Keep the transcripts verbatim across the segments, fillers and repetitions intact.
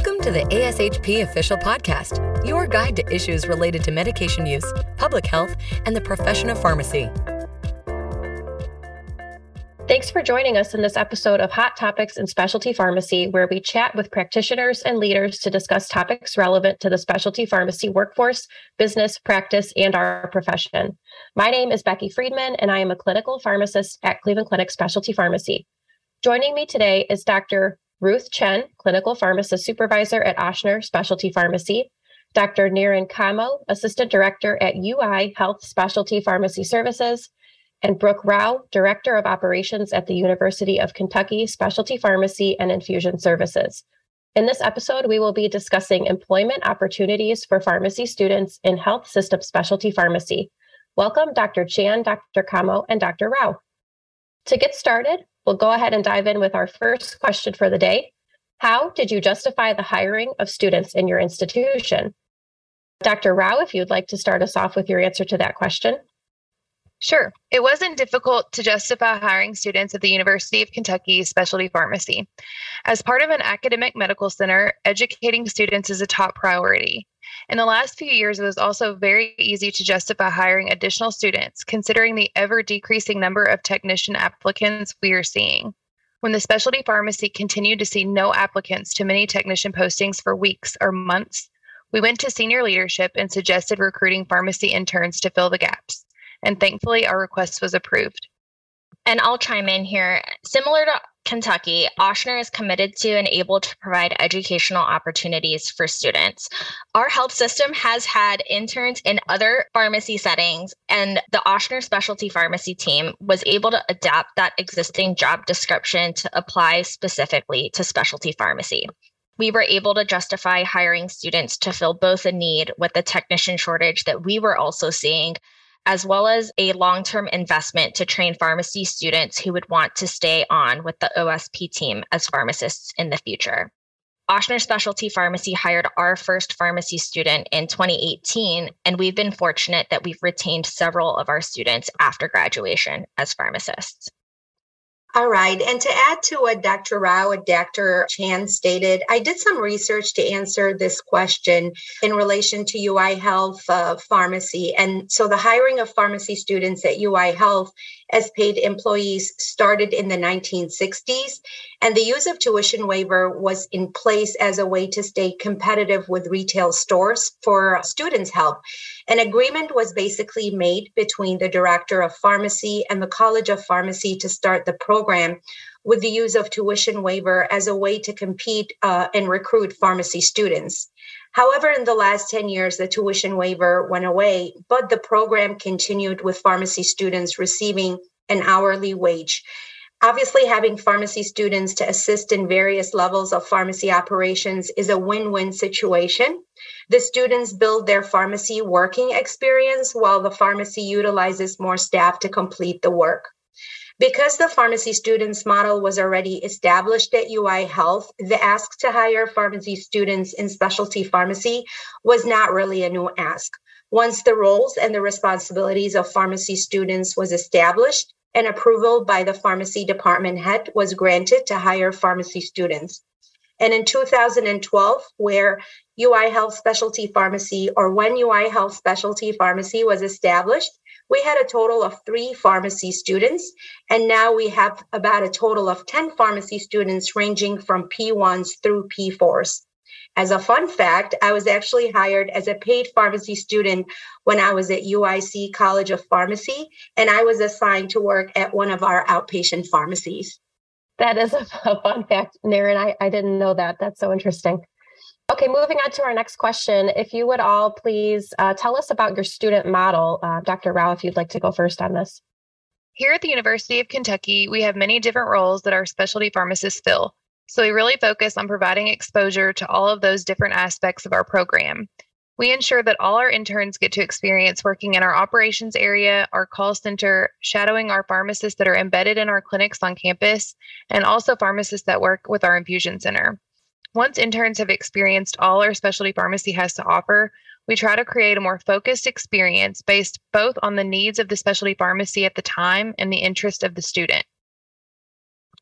Welcome to the A S H P Official Podcast, your guide to issues related to medication use, public health, and the profession of pharmacy. Thanks for joining us in this episode of Hot Topics in Specialty Pharmacy, where we chat with practitioners and leaders to discuss topics relevant to the specialty pharmacy workforce, business, practice, and our profession. My name is Becky Friedman, and I am a clinical pharmacist at Cleveland Clinic Specialty Pharmacy. Joining me today is Doctor Ruth Chen, Clinical Pharmacist Supervisor at Ochsner Specialty Pharmacy, Doctor Niren Kamo, Assistant Director at U I Health Specialty Pharmacy Services, and Brooke Rao, Director of Operations at the University of Kentucky Specialty Pharmacy and Infusion Services. In this episode, we will be discussing employment opportunities for pharmacy students in health system specialty pharmacy. Welcome, Doctor Chen, Doctor Kamo, and Doctor Rao. To get started, we'll go ahead and dive in with our first question for the day. How did you justify the hiring of students in your institution? Doctor Rao, if you'd like to start us off with your answer to that question. Sure. It wasn't difficult to justify hiring students at the University of Kentucky Specialty Pharmacy. As part of an academic medical center, educating students is a top priority. In the last few years, it was also very easy to justify hiring additional students, considering the ever-decreasing number of technician applicants we are seeing. When the specialty pharmacy continued to see no applicants to many technician postings for weeks or months, we went to senior leadership and suggested recruiting pharmacy interns to fill the gaps. And thankfully, our request was approved. And I'll chime in here. Similar to Kentucky, Ochsner is committed to and able to provide educational opportunities for students. Our health system has had interns in other pharmacy settings, and the Ochsner Specialty Pharmacy team was able to adapt that existing job description to apply specifically to specialty pharmacy. We were able to justify hiring students to fill both a need with the technician shortage that we were also seeing, as well as a long-term investment to train pharmacy students who would want to stay on with the O S P team as pharmacists in the future. Ochsner Specialty Pharmacy hired our first pharmacy student in twenty eighteen, and we've been fortunate that we've retained several of our students after graduation as pharmacists. All right, and to add to what Doctor Rao and Doctor Chen stated, I did some research to answer this question in relation to U I Health uh, Pharmacy. And so the hiring of pharmacy students at U I Health as paid employees started in the nineteen sixties, and the use of tuition waiver was in place as a way to stay competitive with retail stores for students' help. An agreement was basically made between the Director of Pharmacy and the College of Pharmacy to start the program with the use of tuition waiver as a way to compete uh, and recruit pharmacy students. However, in the last ten years, the tuition waiver went away, but the program continued with pharmacy students receiving an hourly wage. Obviously, having pharmacy students to assist in various levels of pharmacy operations is a win-win situation. The students build their pharmacy working experience while the pharmacy utilizes more staff to complete the work. Because the pharmacy students model was already established at U I Health, the ask to hire pharmacy students in specialty pharmacy was not really a new ask. Once the roles and the responsibilities of pharmacy students was established, an approval by the pharmacy department head was granted to hire pharmacy students. And in two thousand twelve, where U I Health Specialty Pharmacy, or when U I Health Specialty Pharmacy was established, we had a total of three pharmacy students, and now we have about a total of ten pharmacy students ranging from P ones through P fours. As a fun fact, I was actually hired as a paid pharmacy student when I was at U I C College of Pharmacy, and I was assigned to work at one of our outpatient pharmacies. That is a fun fact, Niren. I, I didn't know that. That's so interesting. Okay, moving on to our next question. If you would all please uh, tell us about your student model. Uh, Doctor Rao, if you'd like to go first on this. Here at the University of Kentucky, we have many different roles that our specialty pharmacists fill. So we really focus on providing exposure to all of those different aspects of our program. We ensure that all our interns get to experience working in our operations area, our call center, shadowing our pharmacists that are embedded in our clinics on campus, and also pharmacists that work with our infusion center. Once interns have experienced all our specialty pharmacy has to offer, we try to create a more focused experience based both on the needs of the specialty pharmacy at the time and the interest of the student.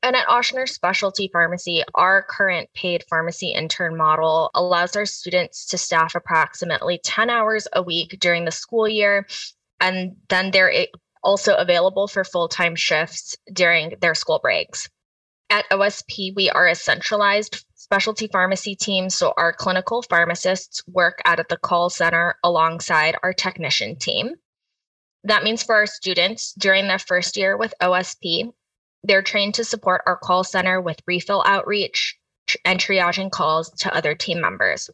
And at Ochsner Specialty Pharmacy, our current paid pharmacy intern model allows our students to staff approximately ten hours a week during the school year, and then they're also available for full-time shifts during their school breaks. At O S P, we are a centralized specialty pharmacy team, so our clinical pharmacists work out at the call center alongside our technician team. That means for our students during their first year with O S P, they're trained to support our call center with refill outreach and triaging calls to other team members.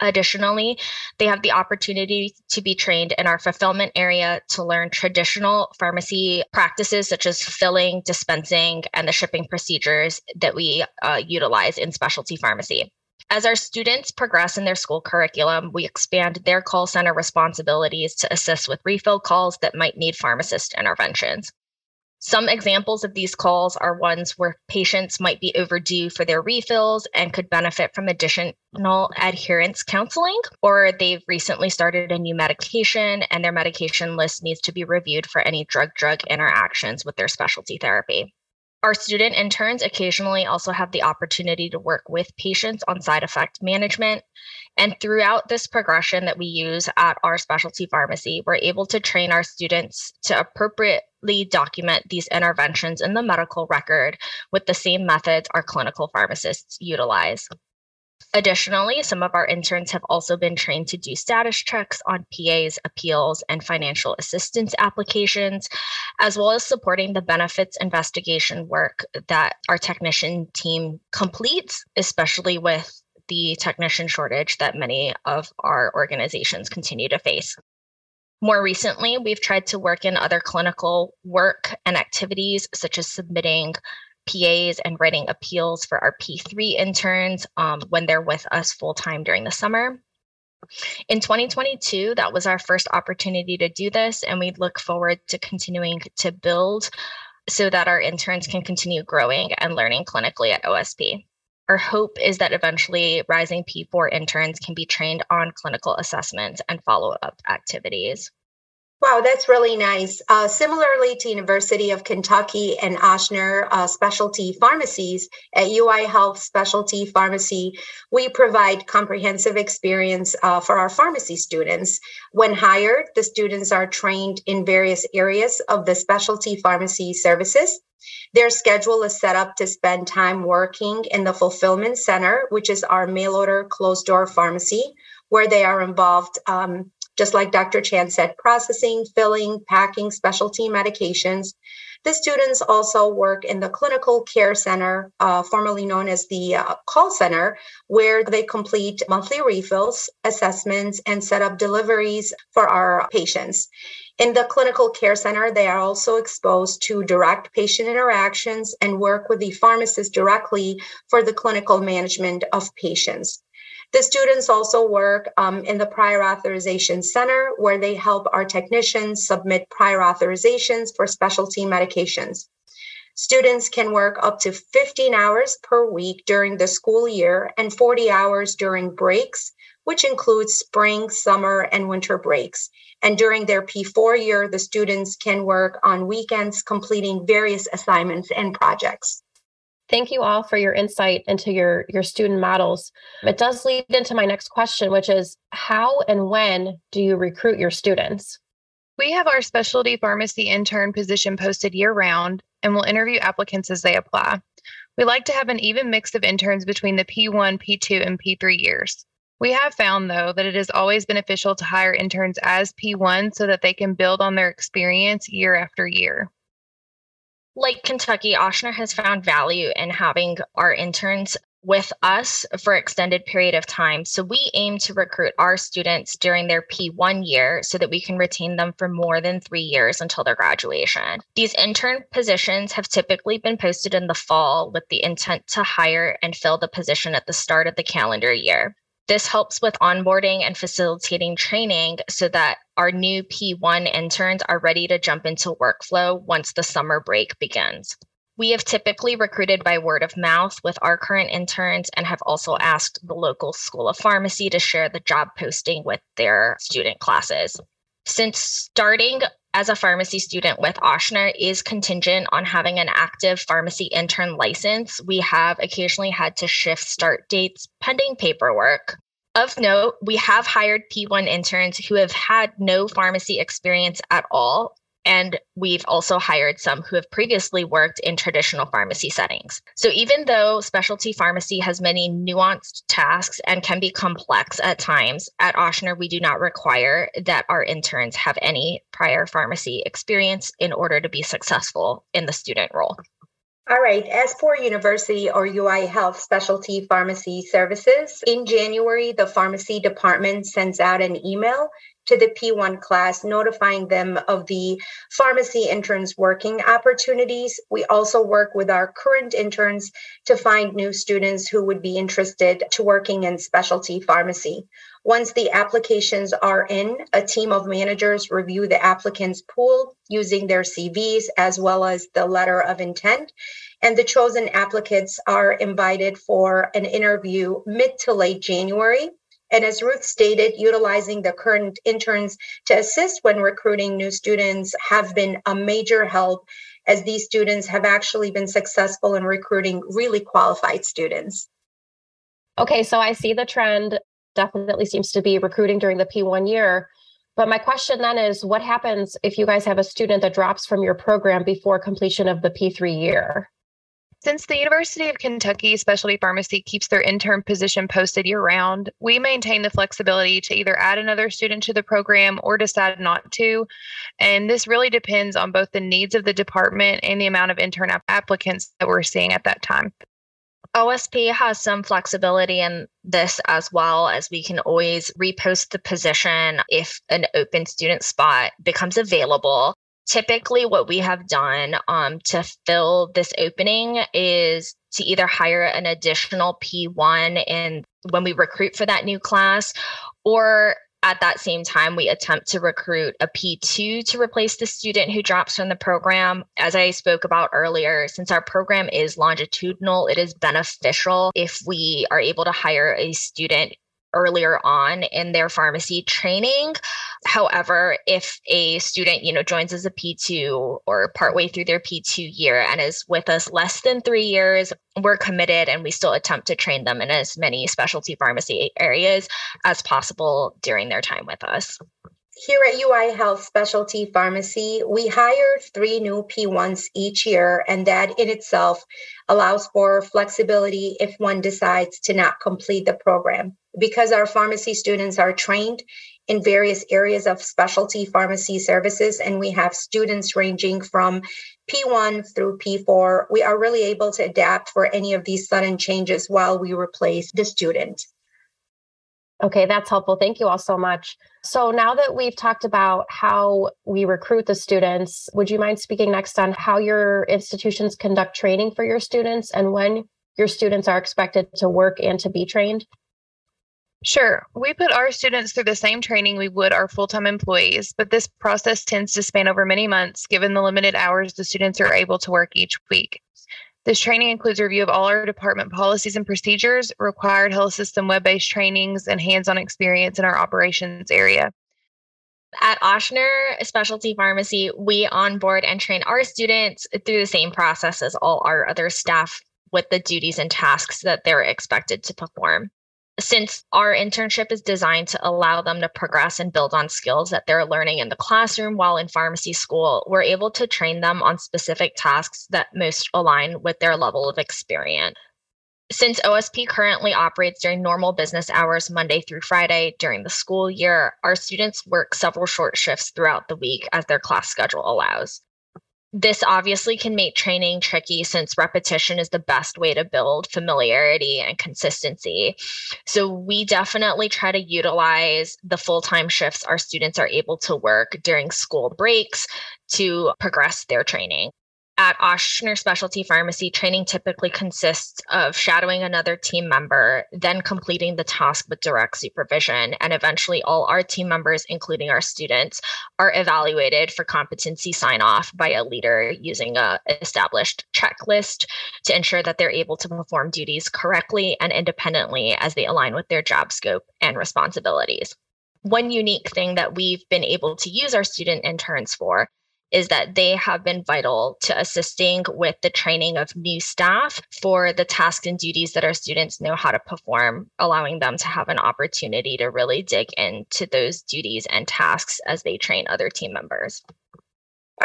Additionally, they have the opportunity to be trained in our fulfillment area to learn traditional pharmacy practices such as filling, dispensing, and the shipping procedures that we uh, utilize in specialty pharmacy. As our students progress in their school curriculum, we expand their call center responsibilities to assist with refill calls that might need pharmacist interventions. Some examples of these calls are ones where patients might be overdue for their refills and could benefit from additional adherence counseling, or they've recently started a new medication and their medication list needs to be reviewed for any drug-drug interactions with their specialty therapy. Our student interns occasionally also have the opportunity to work with patients on side effect management. And throughout this progression that we use at our specialty pharmacy, we're able to train our students to appropriately document these interventions in the medical record with the same methods our clinical pharmacists utilize. Additionally, some of our interns have also been trained to do status checks on P As, appeals, and financial assistance applications, as well as supporting the benefits investigation work that our technician team completes, especially with the technician shortage that many of our organizations continue to face. More recently, we've tried to work in other clinical work and activities, such as submitting P As and writing appeals for our P three interns um, when they're with us full-time during the summer. In twenty twenty-two, that was our first opportunity to do this, and we look forward to continuing to build so that our interns can continue growing and learning clinically at O S P. Our hope is that eventually rising P four interns can be trained on clinical assessments and follow-up activities. Wow, that's really nice. Uh, similarly to University of Kentucky and Ochsner uh, Specialty Pharmacies, at U I Health Specialty Pharmacy, we provide comprehensive experience uh, for our pharmacy students. When hired, the students are trained in various areas of the specialty pharmacy services. Their schedule is set up to spend time working in the fulfillment center, which is our mail-order closed-door pharmacy, where they are involved um, just like Doctor Chan said, processing, filling, packing specialty medications. The students also work in the clinical care center, uh, formerly known as the uh, call center, where they complete monthly refills, assessments, and set up deliveries for our patients. In the clinical care center, they are also exposed to direct patient interactions and work with the pharmacist directly for the clinical management of patients. The students also work um, in the prior authorization center, where they help our technicians submit prior authorizations for specialty medications. Students can work up to fifteen hours per week during the school year and forty hours during breaks, which includes spring, summer, and winter breaks. And during their P four year, the students can work on weekends, completing various assignments and projects. Thank you all for your insight into your, your student models. It does lead into my next question, which is how and when do you recruit your students? We have our specialty pharmacy intern position posted year-round and will interview applicants as they apply. We like to have an even mix of interns between the P one, P two, and P three years. We have found, though, that it is always beneficial to hire interns as P one so that they can build on their experience year after year. Like Kentucky, Ochsner has found value in having our interns with us for an extended period of time. So we aim to recruit our students during their P one year so that we can retain them for more than three years until their graduation. These intern positions have typically been posted in the fall with the intent to hire and fill the position at the start of the calendar year. This helps with onboarding and facilitating training so that our new P one interns are ready to jump into workflow once the summer break begins. We have typically recruited by word of mouth with our current interns and have also asked the local school of pharmacy to share the job posting with their student classes. Since starting as a pharmacy student with Ochsner is contingent on having an active pharmacy intern license. We have occasionally had to shift start dates pending paperwork. Of note, we have hired P one interns who have had no pharmacy experience at all, and we've also hired some who have previously worked in traditional pharmacy settings. So even though specialty pharmacy has many nuanced tasks and can be complex at times, at Ochsner, we do not require that our interns have any prior pharmacy experience in order to be successful in the student role. All right. As for University or U I Health Specialty Pharmacy Services, in January, the pharmacy department sends out an email to the P one class notifying them of the pharmacy interns working opportunities. We also work with our current interns to find new students who would be interested to working in specialty pharmacy. Once the applications are in, a team of managers review the applicants' pool using their C Vs as well as the letter of intent, and the chosen applicants are invited for an interview mid to late January. And as Ruth stated, utilizing the current interns to assist when recruiting new students have been a major help, as these students have actually been successful in recruiting really qualified students. Okay, so I see the trend definitely seems to be recruiting during the P one year. But my question then is, what happens if you guys have a student that drops from your program before completion of the P three year? Since the University of Kentucky Specialty Pharmacy keeps their intern position posted year-round, we maintain the flexibility to either add another student to the program or decide not to. And this really depends on both the needs of the department and the amount of intern applicants that we're seeing at that time. O S P has some flexibility in this as well, as we can always repost the position if an open student spot becomes available. Typically, what we have done um, to fill this opening is to either hire an additional P one in when we recruit for that new class, or at that same time, we attempt to recruit a P two to replace the student who drops from the program. As I spoke about earlier, since our program is longitudinal, it is beneficial if we are able to hire a student earlier on in their pharmacy training. However, if a student, you know, joins as a P two or partway through their P two year and is with us less than three years, we're committed and we still attempt to train them in as many specialty pharmacy areas as possible during their time with us. Here at U I Health Specialty Pharmacy, we hire three new P ones each year, and that in itself allows for flexibility if one decides to not complete the program. Because our pharmacy students are trained in various areas of specialty pharmacy services, and we have students ranging from P one through P four, we are really able to adapt for any of these sudden changes while we replace the student. Okay, that's helpful. Thank you all so much. So now that we've talked about how we recruit the students, would you mind speaking next on how your institutions conduct training for your students and when your students are expected to work and to be trained? Sure. We put our students through the same training we would our full-time employees, but this process tends to span over many months, given the limited hours the students are able to work each week. This training includes a review of all our department policies and procedures, required health system web-based trainings, and hands-on experience in our operations area. At Ochsner Specialty Pharmacy, we onboard and train our students through the same process as all our other staff with the duties and tasks that they're expected to perform. Since our internship is designed to allow them to progress and build on skills that they're learning in the classroom while in pharmacy school, we're able to train them on specific tasks that most align with their level of experience. Since O S P currently operates during normal business hours Monday through Friday during the school year, our students work several short shifts throughout the week as their class schedule allows. This obviously can make training tricky since repetition is the best way to build familiarity and consistency. So we definitely try to utilize the full-time shifts our students are able to work during school breaks to progress their training. At Ochsner Specialty Pharmacy, training typically consists of shadowing another team member, then completing the task with direct supervision, and eventually all our team members, including our students, are evaluated for competency sign-off by a leader using an established checklist to ensure that they're able to perform duties correctly and independently as they align with their job scope and responsibilities. one unique thing that we've been able to use our student interns for is that they have been vital to assisting with the training of new staff for the tasks and duties that our students know how to perform, allowing them to have an opportunity to really dig into those duties and tasks as they train other team members.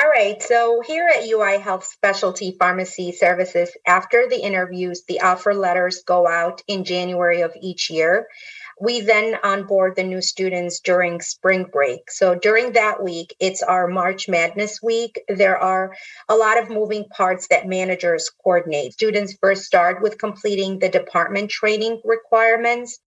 All right, so here at U I Health Specialty Pharmacy Services, after the interviews, the offer letters go out in January of each year. We then onboard the new students during spring break. So during that week, it's our March Madness week. There are a lot of moving parts that managers coordinate. Students first start with completing the department training requirements.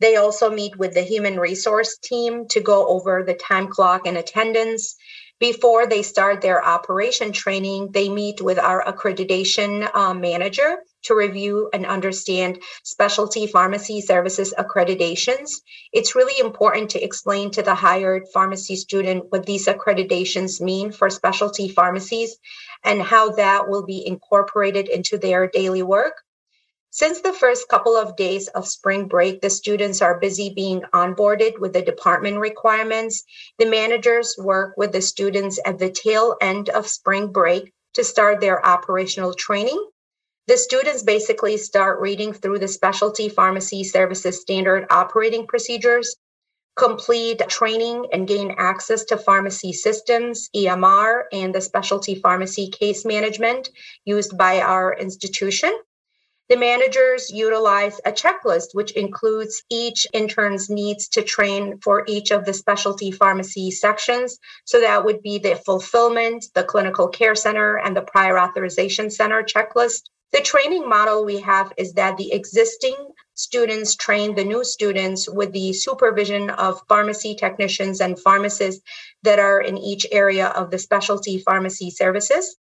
They also meet with the human resource team to go over the time clock and attendance. Before they start their operation training, they meet with our accreditation uh, manager to review and understand specialty pharmacy services accreditations. It's really important to explain to the hired pharmacy student what these accreditations mean for specialty pharmacies and how that will be incorporated into their daily work. Since the first couple of days of spring break, the students are busy being onboarded with the department requirements. The managers work with the students at the tail end of spring break to start their operational training. The students basically start reading through the specialty pharmacy services standard operating procedures, complete training, and gain access to pharmacy systems, E M R, and the specialty pharmacy case management used by our institution. The managers utilize a checklist, which includes each intern's needs to train for each of the specialty pharmacy sections. So that would be the fulfillment, the clinical care center, and the prior authorization center checklist. The training model we have is that the existing students train the new students with the supervision of pharmacy technicians and pharmacists that are in each area of the specialty pharmacy services.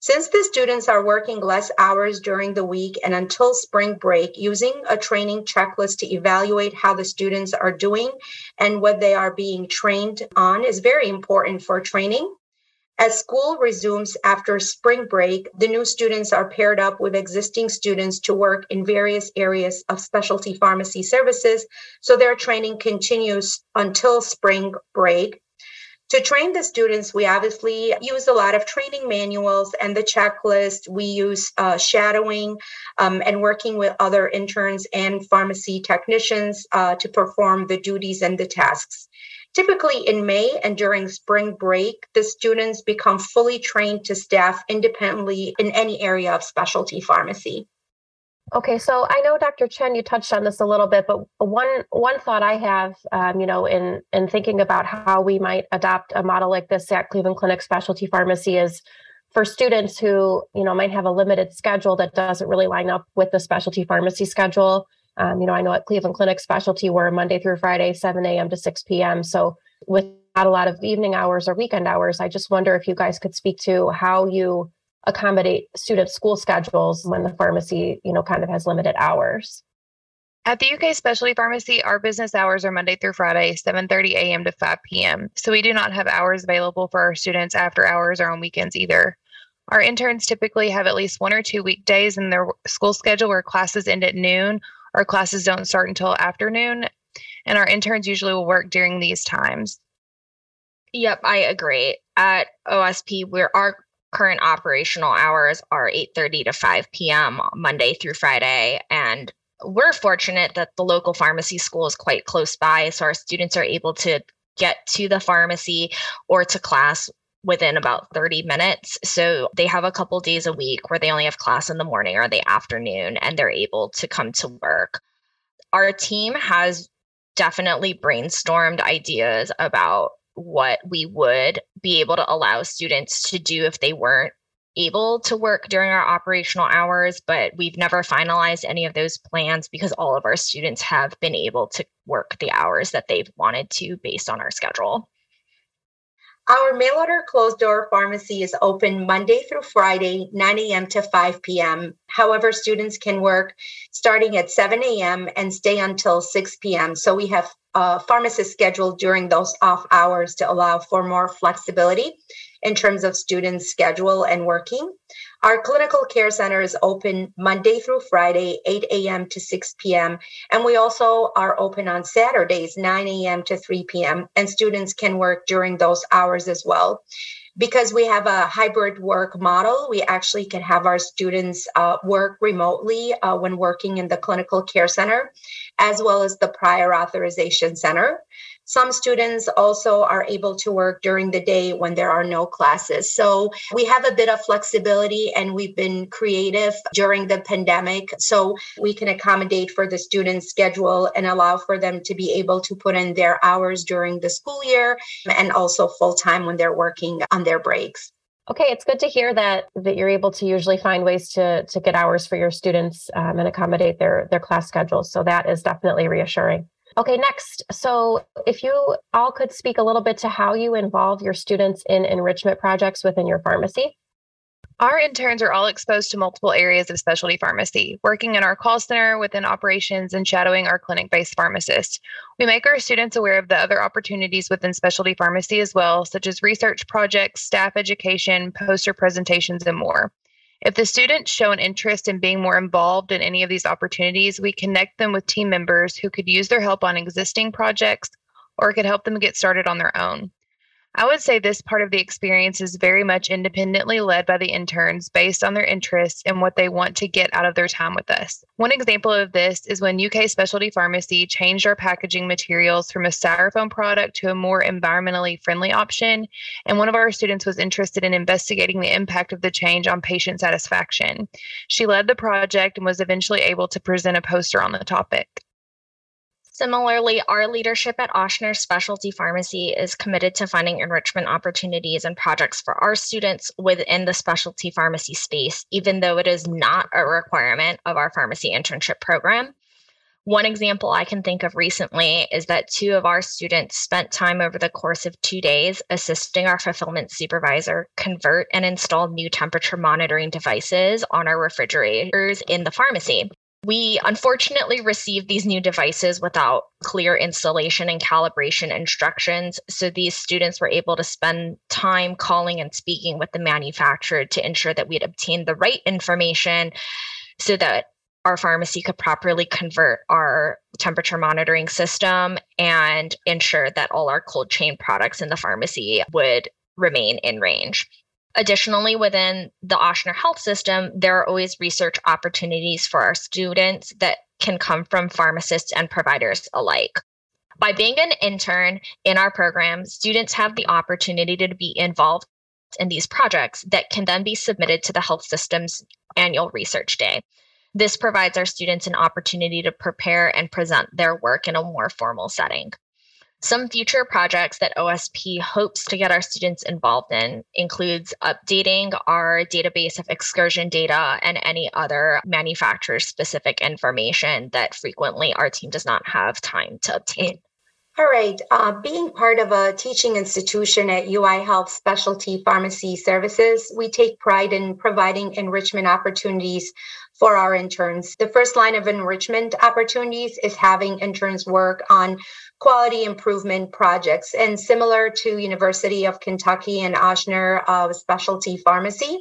Since the students are working less hours during the week and until spring break, using a training checklist to evaluate how the students are doing and what they are being trained on is very important for training. As school resumes after spring break, the new students are paired up with existing students to work in various areas of specialty pharmacy services, so their training continues until spring break. To train the students, we obviously use a lot of training manuals and the checklist. We use uh, shadowing um, and working with other interns and pharmacy technicians uh, to perform the duties and the tasks. Typically in May and during spring break, the students become fully trained to staff independently in any area of specialty pharmacy. Okay, so I know, Doctor Chen, you touched on this a little bit, but one one thought I have, um, you know, in in thinking about how we might adopt a model like this at Cleveland Clinic Specialty Pharmacy is for students who, you know, might have a limited schedule that doesn't really line up with the specialty pharmacy schedule. Um, you know, I know at Cleveland Clinic Specialty, we're Monday through Friday, seven a.m. to six p.m. So without a lot of evening hours or weekend hours, I just wonder if you guys could speak to how you accommodate student school schedules when the pharmacy, you know, kind of has limited hours. At the U K Specialty Pharmacy, our business hours are Monday through Friday, seven thirty a.m. to five p.m. So we do not have hours available for our students after hours or on weekends either. Our interns typically have at least one or two weekdays in their school schedule where classes end at noon or classes don't start until afternoon. And our interns usually will work during these times. Yep, I agree. At O S P, we're our current operational hours are eight thirty to five p.m. Monday through Friday. And we're fortunate that the local pharmacy school is quite close by. So our students are able to get to the pharmacy or to class within about thirty minutes. So they have a couple days a week where they only have class in the morning or the afternoon, and they're able to come to work. Our team has definitely brainstormed ideas about what we would be able to allow students to do if they weren't able to work during our operational hours, but we've never finalized any of those plans because all of our students have been able to work the hours that they've wanted to based on our schedule. Our mail-order closed-door pharmacy is open Monday through Friday, nine a.m. to five p.m. However, students can work starting at seven a.m. and stay until six p.m. So we have uh, pharmacists scheduled during those off hours to allow for more flexibility in terms of students' schedule and working. Our clinical care center is open Monday through Friday, eight a m to six p m And we also are open on Saturdays, nine a m to three p m And students can work during those hours as well. Because we have a hybrid work model, we actually can have our students uh, work remotely uh, when working in the clinical care center, as well as the prior authorization center. Some students also are able to work during the day when there are no classes. So we have a bit of flexibility, and we've been creative during the pandemic. So we can accommodate for the students' schedule and allow for them to be able to put in their hours during the school year and also full-time when they're working on their breaks. Okay, it's good to hear that that you're able to usually find ways to to get hours for your students um, and accommodate their their class schedules. So that is definitely reassuring. Okay, next. So if you all could speak a little bit to how you involve your students in enrichment projects within your pharmacy. Our interns are all exposed to multiple areas of specialty pharmacy, working in our call center, within operations, and shadowing our clinic-based pharmacists. We make our students aware of the other opportunities within specialty pharmacy as well, such as research projects, staff education, poster presentations, and more. If the students show an interest in being more involved in any of these opportunities, we connect them with team members who could use their help on existing projects or could help them get started on their own. I would say this part of the experience is very much independently led by the interns based on their interests and what they want to get out of their time with us. One example of this is when U K Specialty Pharmacy changed our packaging materials from a styrofoam product to a more environmentally friendly option, and one of our students was interested in investigating the impact of the change on patient satisfaction. She led the project and was eventually able to present a poster on the topic. Similarly, our leadership at Ochsner Specialty Pharmacy is committed to finding enrichment opportunities and projects for our students within the specialty pharmacy space, even though it is not a requirement of our pharmacy internship program. One example I can think of recently is that two of our students spent time over the course of two days assisting our fulfillment supervisor convert and install new temperature monitoring devices on our refrigerators in the pharmacy. We unfortunately received these new devices without clear installation and calibration instructions, so these students were able to spend time calling and speaking with the manufacturer to ensure that we'd obtained the right information so that our pharmacy could properly convert our temperature monitoring system and ensure that all our cold chain products in the pharmacy would remain in range. Additionally, within the Ochsner Health System, there are always research opportunities for our students that can come from pharmacists and providers alike. By being an intern in our program, students have the opportunity to be involved in these projects that can then be submitted to the health system's annual research day. This provides our students an opportunity to prepare and present their work in a more formal setting. Some future projects that O S P hopes to get our students involved in includes updating our database of excursion data and any other manufacturer-specific information that frequently our team does not have time to obtain. All right. Uh, being part of a teaching institution at U I Health Specialty Pharmacy Services, we take pride in providing enrichment opportunities for our interns. The first line of enrichment opportunities is having interns work on quality improvement projects. And similar to University of Kentucky and Ochsner uh, Specialty Pharmacy,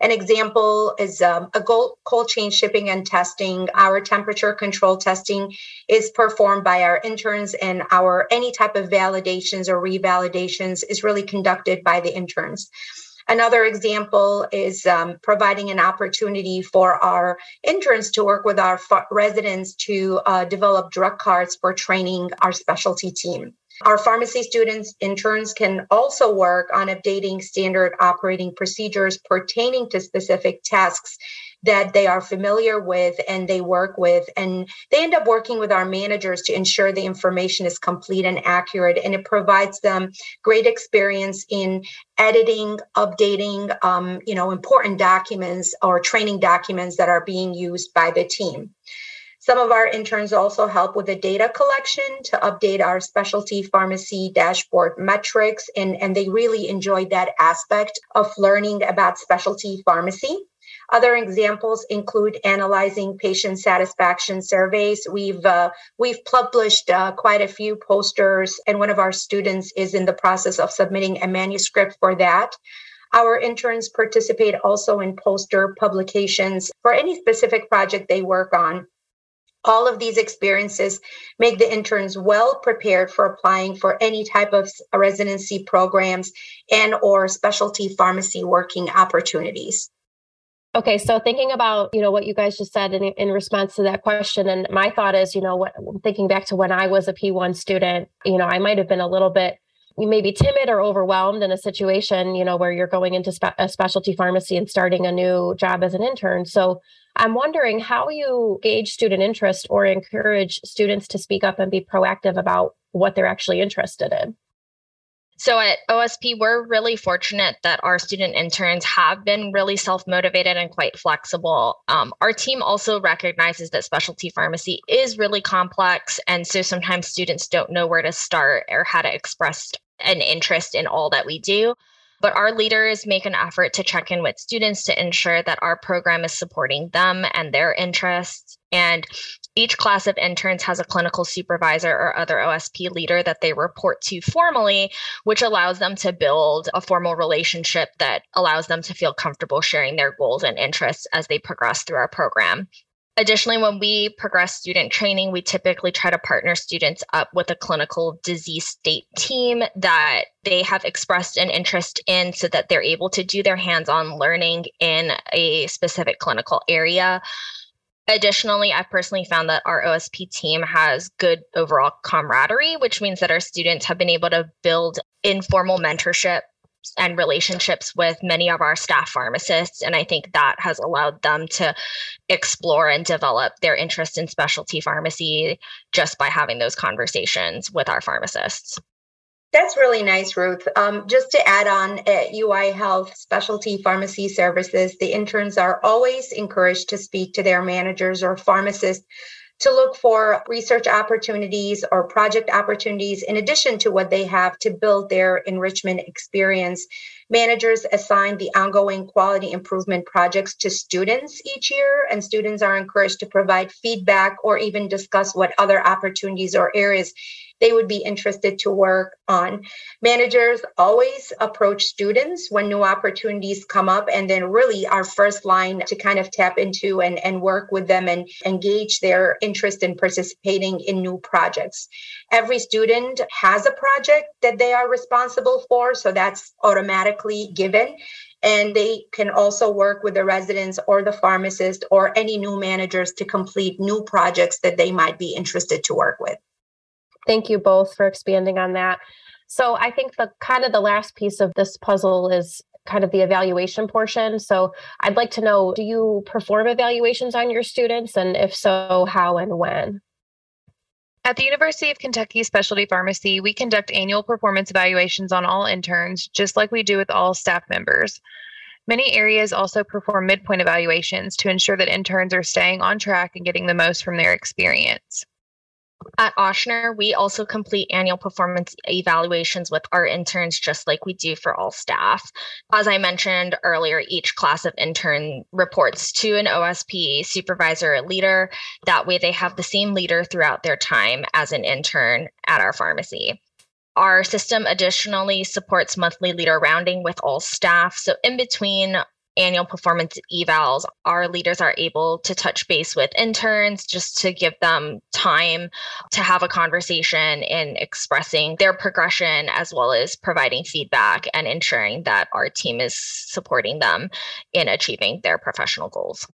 an example is um, a cold chain shipping and testing. Our temperature control testing is performed by our interns, and our any type of validations or revalidations is really conducted by the interns. Another example is um, providing an opportunity for our interns to work with our f- residents to uh, develop drug cards for training our specialty team. Our pharmacy students, interns can also work on updating standard operating procedures pertaining to specific tasks that they are familiar with and they work with, and they end up working with our managers to ensure the information is complete and accurate, and it provides them great experience in editing, updating, um, you know, important documents or training documents that are being used by the team. Some of our interns also help with the data collection to update our specialty pharmacy dashboard metrics, and, and they really enjoy that aspect of learning about specialty pharmacy. Other examples include analyzing patient satisfaction surveys. We've uh, we've published uh, quite a few posters, and one of our students is in the process of submitting a manuscript for that. Our interns participate also in poster publications for any specific project they work on. All of these experiences make the interns well prepared for applying for any type of residency programs and or specialty pharmacy working opportunities. Okay, so thinking about, you know, what you guys just said in, in response to that question, and my thought is, you know, what, thinking back to when I was a P one student, you know, I might have been a little bit you may be timid or overwhelmed in a situation, you know, where you're going into spe- a specialty pharmacy and starting a new job as an intern. So I'm wondering how you gauge student interest or encourage students to speak up and be proactive about what they're actually interested in. So at O S P, we're really fortunate that our student interns have been really self-motivated and quite flexible. Um, our team also recognizes that specialty pharmacy is really complex. And so sometimes students don't know where to start or how to express an interest in all that we do. But our leaders make an effort to check in with students to ensure that our program is supporting them and their interests. And each class of interns has a clinical supervisor or other O S P leader that they report to formally, which allows them to build a formal relationship that allows them to feel comfortable sharing their goals and interests as they progress through our program. Additionally, when we progress student training, we typically try to partner students up with a clinical disease state team that they have expressed an interest in so that they're able to do their hands-on learning in a specific clinical area. Additionally, I've personally found that our O S P team has good overall camaraderie, which means that our students have been able to build informal mentorship and relationships with many of our staff pharmacists. And I think that has allowed them to explore and develop their interest in specialty pharmacy just by having those conversations with our pharmacists. That's really nice, Ruth. Um, just to add on, at U I Health Specialty Pharmacy Services, the interns are always encouraged to speak to their managers or pharmacists to look for research opportunities or project opportunities in addition to what they have to build their enrichment experience. Managers assign the ongoing quality improvement projects to students each year, and students are encouraged to provide feedback or even discuss what other opportunities or areas they would be interested to work on. Managers always approach students when new opportunities come up, and then really our first line to kind of tap into and, and work with them and engage their interest in participating in new projects. Every student has a project that they are responsible for, so that's automatically given. And they can also work with the residents or the pharmacist or any new managers to complete new projects that they might be interested to work with. Thank you both for expanding on that. So I think the kind of the last piece of this puzzle is kind of the evaluation portion. So I'd like to know, do you perform evaluations on your students? And if so, how and when? At the University of Kentucky Specialty Pharmacy, we conduct annual performance evaluations on all interns, just like we do with all staff members. Many areas also perform midpoint evaluations to ensure that interns are staying on track and getting the most from their experience. At Ochsner, we also complete annual performance evaluations with our interns, just like we do for all staff. As I mentioned earlier, each class of intern reports to an O S P supervisor or leader. That way they have the same leader throughout their time as an intern at our pharmacy. Our system additionally supports monthly leader rounding with all staff. So in between annual performance evals, our leaders are able to touch base with interns just to give them time to have a conversation in expressing their progression, as well as providing feedback and ensuring that our team is supporting them in achieving their professional goals.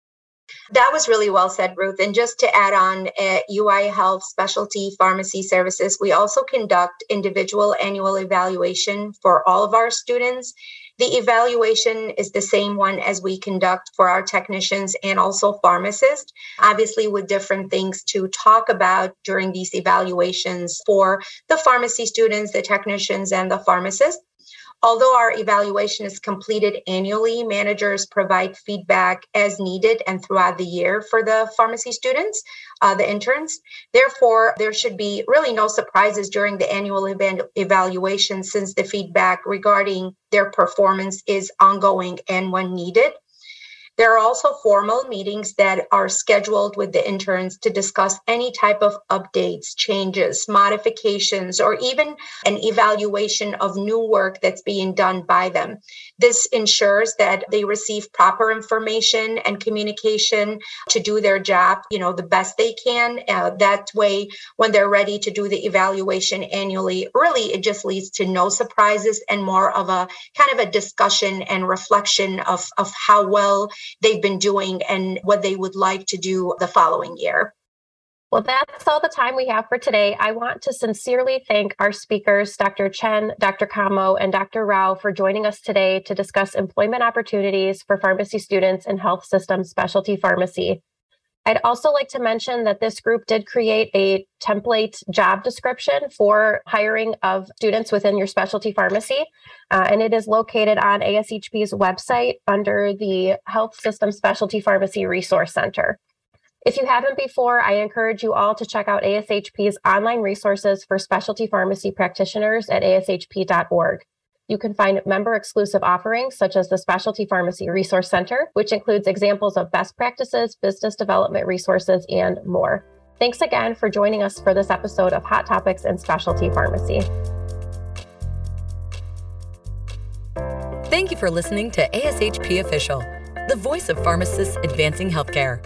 That was really well said, Ruth. And just to add on, at U I Health Specialty Pharmacy Services, we also conduct individual annual evaluation for all of our students. The evaluation is the same one as we conduct for our technicians and also pharmacists, obviously with different things to talk about during these evaluations for the pharmacy students, the technicians, and the pharmacists. Although our evaluation is completed annually, managers provide feedback as needed and throughout the year for the pharmacy students, uh, the interns. Therefore, there should be really no surprises during the annual event evaluation, since the feedback regarding their performance is ongoing and when needed. There are also formal meetings that are scheduled with the interns to discuss any type of updates, changes, modifications, or even an evaluation of new work that's being done by them. This ensures that they receive proper information and communication to do their job, you know, the best they can. Uh, that way, when they're ready to do the evaluation annually, really, it just leads to no surprises and more of a kind of a discussion and reflection of, of how well they've been doing and what they would like to do the following year. Well, that's all the time we have for today. I want to sincerely thank our speakers, Doctor Chen, Doctor Kamo, and Doctor Rao, for joining us today to discuss employment opportunities for pharmacy students in health system specialty pharmacy. I'd also like to mention that this group did create a template job description for hiring of students within your specialty pharmacy, uh, and it is located on A S H P's website under the Health System Specialty Pharmacy Resource Center. If you haven't before, I encourage you all to check out A S H P's online resources for specialty pharmacy practitioners at A S H P dot org. You can find member-exclusive offerings such as the Specialty Pharmacy Resource Center, which includes examples of best practices, business development resources, and more. Thanks again for joining us for this episode of Hot Topics in Specialty Pharmacy. Thank you for listening to A S H P Official, the voice of pharmacists advancing healthcare.